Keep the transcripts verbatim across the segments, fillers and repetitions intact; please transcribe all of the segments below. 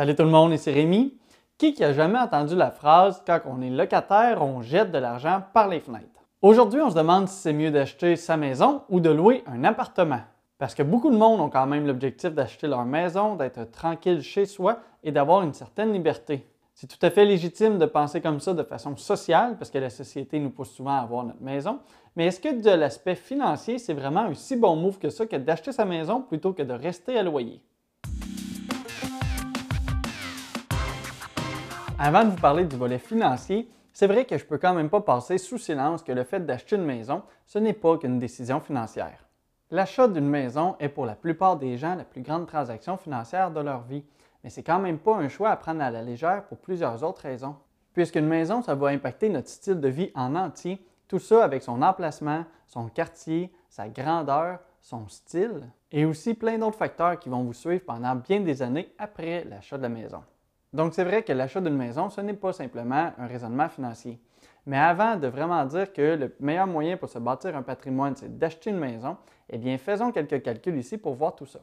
Salut tout le monde, ici Rémi. Qui qui a jamais entendu la phrase « Quand on est locataire, on jette de l'argent par les fenêtres ». Aujourd'hui, on se demande si c'est mieux d'acheter sa maison ou de louer un appartement. Parce que beaucoup de monde ont quand même l'objectif d'acheter leur maison, d'être tranquille chez soi et d'avoir une certaine liberté. C'est tout à fait légitime de penser comme ça de façon sociale, parce que la société nous pousse souvent à avoir notre maison. Mais est-ce que de l'aspect financier, c'est vraiment un si bon move que ça que d'acheter sa maison plutôt que de rester à loyer? Avant de vous parler du volet financier, c'est vrai que je ne peux quand même pas passer sous silence que le fait d'acheter une maison, ce n'est pas qu'une décision financière. L'achat d'une maison est pour la plupart des gens la plus grande transaction financière de leur vie, mais c'est quand même pas un choix à prendre à la légère pour plusieurs autres raisons. Puisqu'une maison, ça va impacter notre style de vie en entier, tout ça avec son emplacement, son quartier, sa grandeur, son style, et aussi plein d'autres facteurs qui vont vous suivre pendant bien des années après l'achat de la maison. Donc, c'est vrai que l'achat d'une maison, ce n'est pas simplement un raisonnement financier. Mais avant de vraiment dire que le meilleur moyen pour se bâtir un patrimoine, c'est d'acheter une maison, eh bien, faisons quelques calculs ici pour voir tout ça.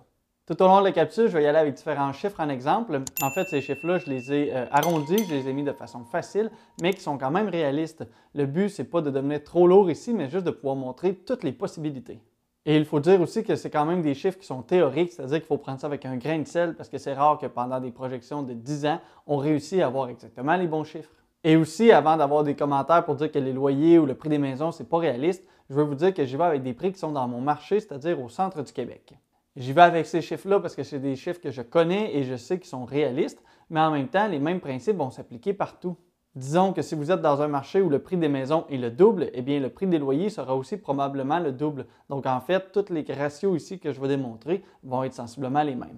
Tout au long de la capsule, je vais y aller avec différents chiffres en exemple. En fait, ces chiffres-là, je les ai euh, arrondis, je les ai mis de façon facile, mais qui sont quand même réalistes. Le but, c'est pas de devenir trop lourd ici, mais juste de pouvoir montrer toutes les possibilités. Et il faut dire aussi que c'est quand même des chiffres qui sont théoriques, c'est-à-dire qu'il faut prendre ça avec un grain de sel parce que c'est rare que pendant des projections de dix ans, on réussit à avoir exactement les bons chiffres. Et aussi, avant d'avoir des commentaires pour dire que les loyers ou le prix des maisons, c'est pas réaliste, je veux vous dire que j'y vais avec des prix qui sont dans mon marché, c'est-à-dire au centre du Québec. J'y vais avec ces chiffres-là parce que c'est des chiffres que je connais et je sais qu'ils sont réalistes, mais en même temps, les mêmes principes vont s'appliquer partout. Disons que si vous êtes dans un marché où le prix des maisons est le double, eh bien le prix des loyers sera aussi probablement le double. Donc en fait, tous les ratios ici que je vais démontrer vont être sensiblement les mêmes.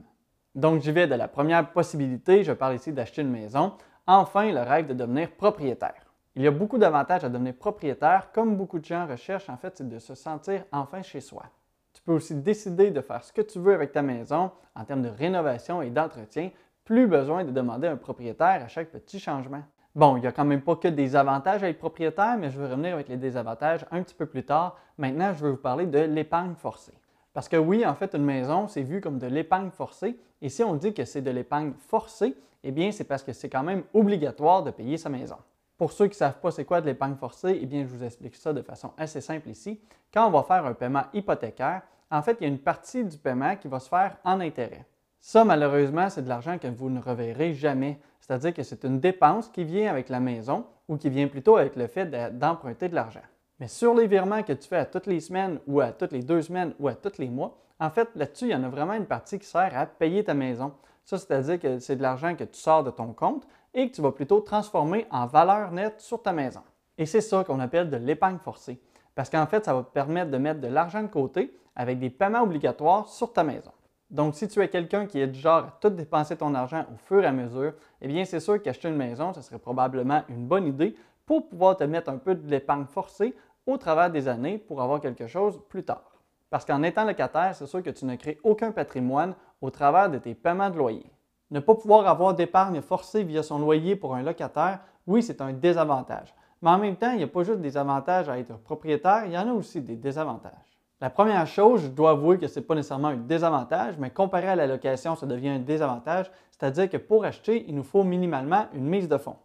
Donc j'y vais de la première possibilité, je parle ici d'acheter une maison. Enfin, le rêve de devenir propriétaire. Il y a beaucoup d'avantages à devenir propriétaire, comme beaucoup de gens recherchent en fait, c'est de se sentir enfin chez soi. Tu peux aussi décider de faire ce que tu veux avec ta maison en termes de rénovation et d'entretien, plus besoin de demander à un propriétaire à chaque petit changement. Bon, il n'y a quand même pas que des avantages à être propriétaire, mais je vais revenir avec les désavantages un petit peu plus tard. Maintenant, je vais vous parler de l'épargne forcée. Parce que oui, en fait, une maison, c'est vu comme de l'épargne forcée. Et si on dit que c'est de l'épargne forcée, eh bien, c'est parce que c'est quand même obligatoire de payer sa maison. Pour ceux qui ne savent pas c'est quoi de l'épargne forcée, eh bien, je vous explique ça de façon assez simple ici. Quand on va faire un paiement hypothécaire, en fait, il y a une partie du paiement qui va se faire en intérêt. Ça, malheureusement, c'est de l'argent que vous ne reverrez jamais. C'est-à-dire que c'est une dépense qui vient avec la maison ou qui vient plutôt avec le fait d'emprunter de l'argent. Mais sur les virements que tu fais à toutes les semaines ou à toutes les deux semaines ou à tous les mois, en fait, là-dessus, il y en a vraiment une partie qui sert à payer ta maison. Ça, c'est-à-dire que c'est de l'argent que tu sors de ton compte et que tu vas plutôt transformer en valeur nette sur ta maison. Et c'est ça qu'on appelle de l'épargne forcée. Parce qu'en fait, ça va te permettre de mettre de l'argent de côté avec des paiements obligatoires sur ta maison. Donc, si tu es quelqu'un qui est du genre à tout dépenser ton argent au fur et à mesure, eh bien, c'est sûr qu'acheter une maison, ce serait probablement une bonne idée pour pouvoir te mettre un peu de l'épargne forcée au travers des années pour avoir quelque chose plus tard. Parce qu'en étant locataire, c'est sûr que tu ne crées aucun patrimoine au travers de tes paiements de loyer. Ne pas pouvoir avoir d'épargne forcée via son loyer pour un locataire, oui, c'est un désavantage. Mais en même temps, il n'y a pas juste des avantages à être propriétaire, il y en a aussi des désavantages. La première chose, je dois avouer que ce n'est pas nécessairement un désavantage, mais comparé à la location, ça devient un désavantage, c'est-à-dire que pour acheter, il nous faut minimalement une mise de fonds.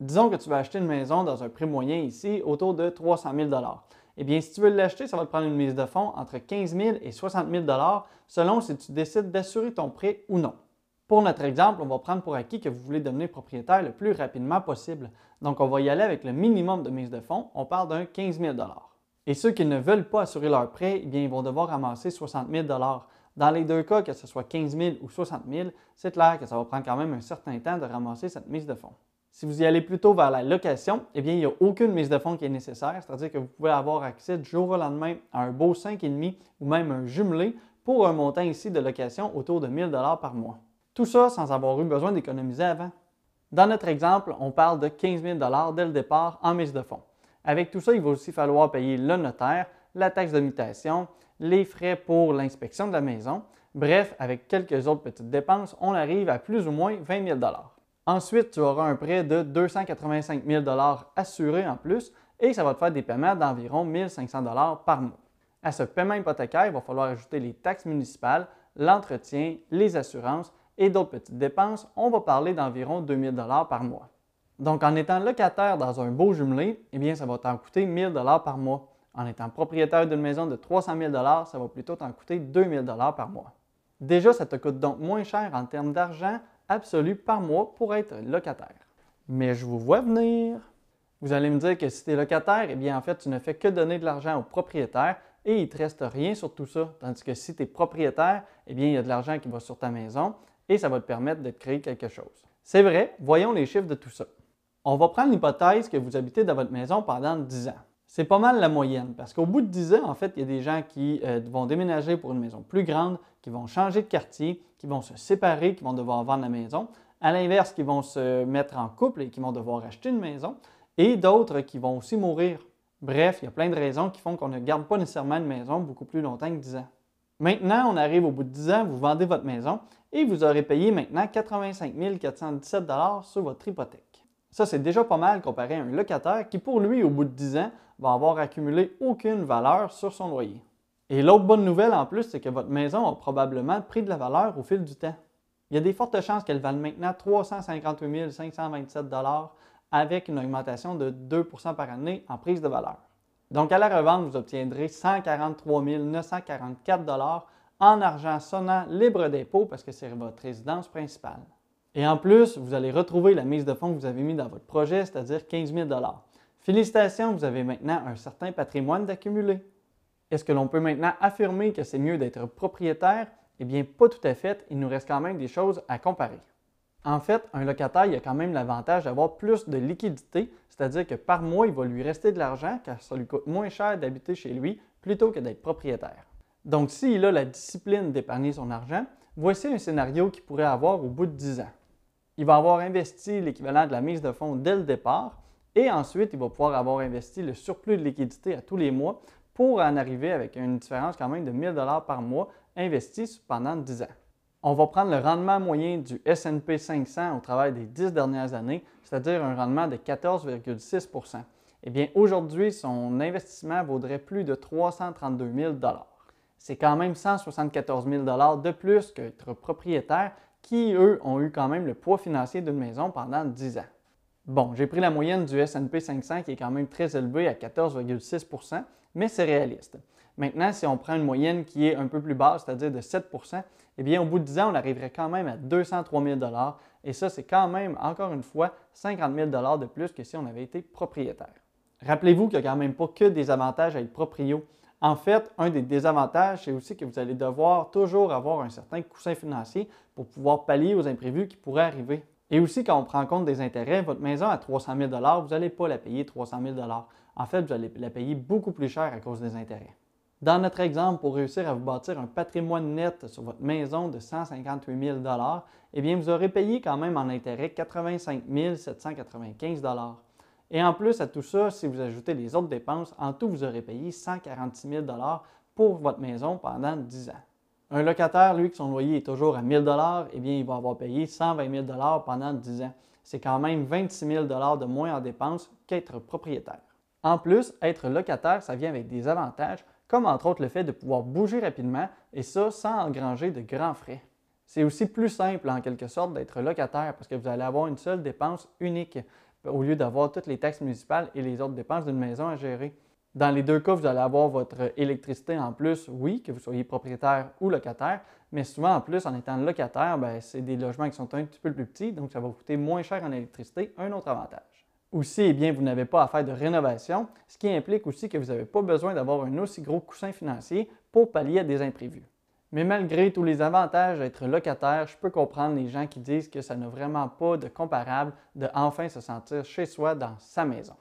Disons que tu vas acheter une maison dans un prix moyen ici, autour de trois cent mille dollars. Eh bien, si tu veux l'acheter, ça va te prendre une mise de fonds entre quinze mille et soixante mille dollars selon si tu décides d'assurer ton prêt ou non. Pour notre exemple, on va prendre pour acquis que vous voulez devenir propriétaire le plus rapidement possible. Donc, on va y aller avec le minimum de mise de fonds, on part d'un quinze mille dollars. Et ceux qui ne veulent pas assurer leur prêt, eh bien, ils vont devoir amasser soixante mille dollars. Dans les deux cas, que ce soit quinze mille ou soixante mille, c'est clair que ça va prendre quand même un certain temps de ramasser cette mise de fonds. Si vous y allez plutôt vers la location, eh bien, il n'y a aucune mise de fonds qui est nécessaire, c'est-à-dire que vous pouvez avoir accès du jour au lendemain à un beau cinq virgule cinq ou même un jumelé pour un montant ici de location autour de mille dollars par mois. Tout ça sans avoir eu besoin d'économiser avant. Dans notre exemple, on parle de quinze mille dollars dès le départ en mise de fonds. Avec tout ça, il va aussi falloir payer le notaire, la taxe de mutation, les frais pour l'inspection de la maison. Bref, avec quelques autres petites dépenses, on arrive à plus ou moins vingt mille dollars. Ensuite, tu auras un prêt de deux cent quatre-vingt-cinq mille dollars assuré en plus et ça va te faire des paiements d'environ mille cinq cents dollars par mois. À ce paiement hypothécaire, il va falloir ajouter les taxes municipales, l'entretien, les assurances et d'autres petites dépenses, on va parler d'environ deux mille dollars par mois. Donc, en étant locataire dans un beau jumelé, eh bien, ça va t'en coûter mille dollars par mois. En étant propriétaire d'une maison de trois cent mille dollars, ça va plutôt t'en coûter deux mille dollars par mois. Déjà, ça te coûte donc moins cher en termes d'argent absolu par mois pour être locataire. Mais je vous vois venir! Vous allez me dire que si tu es locataire, eh bien, en fait, tu ne fais que donner de l'argent au propriétaire et il ne te reste rien sur tout ça. Tandis que si tu es propriétaire, eh bien, il y a de l'argent qui va sur ta maison et ça va te permettre de te créer quelque chose. C'est vrai, voyons les chiffres de tout ça. On va prendre l'hypothèse que vous habitez dans votre maison pendant dix ans. C'est pas mal la moyenne parce qu'au bout de dix ans, en fait, il y a des gens qui euh, vont déménager pour une maison plus grande, qui vont changer de quartier, qui vont se séparer, qui vont devoir vendre la maison. À l'inverse, qui vont se mettre en couple et qui vont devoir acheter une maison. Et d'autres qui vont aussi mourir. Bref, il y a plein de raisons qui font qu'on ne garde pas nécessairement une maison beaucoup plus longtemps que dix ans. Maintenant, on arrive au bout de dix ans, vous vendez votre maison et vous aurez payé maintenant quatre-vingt-cinq mille quatre cent dix-sept dollars sur votre hypothèque. Ça, c'est déjà pas mal comparé à un locataire qui, pour lui, au bout de dix ans, va avoir accumulé aucune valeur sur son loyer. Et l'autre bonne nouvelle en plus, c'est que votre maison a probablement pris de la valeur au fil du temps. Il y a des fortes chances qu'elle vaille maintenant trois cent cinquante-huit mille cinq cent vingt-sept dollars avec une augmentation de deux pour cent par année en prise de valeur. Donc, à la revente, vous obtiendrez cent quarante-trois mille neuf cent quarante-quatre dollars en argent sonnant libre d'impôt parce que c'est votre résidence principale. Et en plus, vous allez retrouver la mise de fonds que vous avez mise dans votre projet, c'est-à-dire quinze mille dollars. Félicitations, vous avez maintenant un certain patrimoine d'accumuler. Est-ce que l'on peut maintenant affirmer que c'est mieux d'être propriétaire? Eh bien, pas tout à fait, il nous reste quand même des choses à comparer. En fait, un locataire, il a quand même l'avantage d'avoir plus de liquidité, c'est-à-dire que par mois, il va lui rester de l'argent car ça lui coûte moins cher d'habiter chez lui plutôt que d'être propriétaire. Donc, s'il a la discipline d'épargner son argent, voici un scénario qu'il pourrait avoir au bout de dix ans. Il va avoir investi l'équivalent de la mise de fonds dès le départ et ensuite, il va pouvoir avoir investi le surplus de liquidité à tous les mois pour en arriver avec une différence quand même de mille dollars par mois investis pendant dix ans. On va prendre le rendement moyen du S and P cinq cents au travers des dix dernières années, c'est-à-dire un rendement de quatorze virgule six pour cent. Eh bien, aujourd'hui, son investissement vaudrait plus de trois cent trente-deux mille dollars. C'est quand même cent soixante-quatorze mille dollars de plus qu'être propriétaire qui, eux, ont eu quand même le poids financier d'une maison pendant dix ans. Bon, j'ai pris la moyenne du S and P cinq cents qui est quand même très élevée à quatorze virgule six pour cent, mais c'est réaliste. Maintenant, si on prend une moyenne qui est un peu plus basse, c'est-à-dire de sept pour cent, eh bien, au bout de dix ans, on arriverait quand même à deux cent trois mille dollars et ça, c'est quand même, encore une fois, cinquante mille dollars de plus que si on avait été propriétaire. Rappelez-vous qu'il n'y a quand même pas que des avantages à être proprio. En fait, un des désavantages, c'est aussi que vous allez devoir toujours avoir un certain coussin financier pour pouvoir pallier aux imprévus qui pourraient arriver. Et aussi, quand on prend en compte des intérêts, votre maison à trois cent mille dollars, vous n'allez pas la payer trois cent mille dollars. En fait, vous allez la payer beaucoup plus cher à cause des intérêts. Dans notre exemple, pour réussir à vous bâtir un patrimoine net sur votre maison de cent cinquante-huit mille dollars, eh bien, vous aurez payé quand même en intérêts quatre-vingt-cinq mille sept cent quatre-vingt-quinze dollars. Et en plus à tout ça, si vous ajoutez les autres dépenses, en tout, vous aurez payé cent quarante-six mille dollars pour votre maison pendant dix ans. Un locataire, lui, que son loyer est toujours à mille dollars, eh bien, il va avoir payé cent vingt mille dollars pendant dix ans. C'est quand même vingt-six mille dollars de moins en dépenses qu'être propriétaire. En plus, être locataire, ça vient avec des avantages, comme entre autres le fait de pouvoir bouger rapidement, et ça sans engranger de grands frais. C'est aussi plus simple, en quelque sorte, d'être locataire, parce que vous allez avoir une seule dépense unique, au lieu d'avoir toutes les taxes municipales et les autres dépenses d'une maison à gérer. Dans les deux cas, vous allez avoir votre électricité en plus, oui, que vous soyez propriétaire ou locataire, mais souvent en plus, en étant locataire, c'est des logements qui sont un petit peu plus petits, donc ça va vous coûter moins cher en électricité, un autre avantage. Aussi, eh bien, vous n'avez pas à faire de rénovation, ce qui implique aussi que vous n'avez pas besoin d'avoir un aussi gros coussin financier pour pallier à des imprévus. Mais malgré tous les avantages d'être locataire, je peux comprendre les gens qui disent que ça n'a vraiment pas de comparable de enfin se sentir chez soi dans sa maison.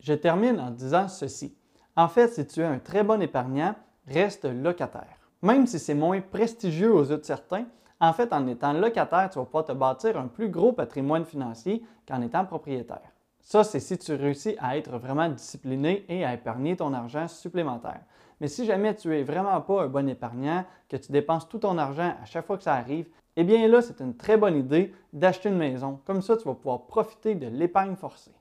Je termine en disant ceci. En fait, si tu es un très bon épargnant, reste locataire. Même si c'est moins prestigieux aux yeux de certains, en fait, en étant locataire, tu vas pouvoir te bâtir un plus gros patrimoine financier qu'en étant propriétaire. Ça, c'est si tu réussis à être vraiment discipliné et à épargner ton argent supplémentaire. Mais si jamais tu n'es vraiment pas un bon épargnant, que tu dépenses tout ton argent à chaque fois que ça arrive, eh bien là, c'est une très bonne idée d'acheter une maison. Comme ça, tu vas pouvoir profiter de l'épargne forcée.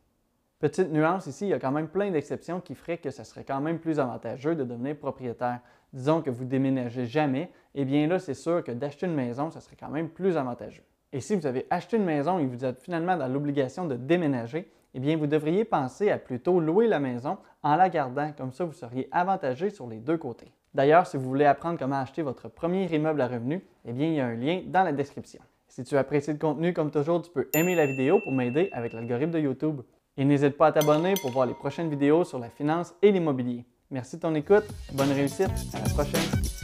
Petite nuance ici, il y a quand même plein d'exceptions qui feraient que ça serait quand même plus avantageux de devenir propriétaire. Disons que vous ne déménagez jamais, eh bien là, c'est sûr que d'acheter une maison, ça serait quand même plus avantageux. et si vous avez acheté une maison et que vous êtes finalement dans l'obligation de déménager, eh bien, vous devriez penser à plutôt louer la maison en la gardant. Comme ça, vous seriez avantagé sur les deux côtés. D'ailleurs, si vous voulez apprendre comment acheter votre premier immeuble à revenus, eh bien, il y a un lien dans la description. Si tu apprécies le contenu, comme toujours, tu peux aimer la vidéo pour m'aider avec l'algorithme de YouTube. Et n'hésite pas à t'abonner pour voir les prochaines vidéos sur la finance et l'immobilier. Merci de ton écoute, bonne réussite, à la prochaine!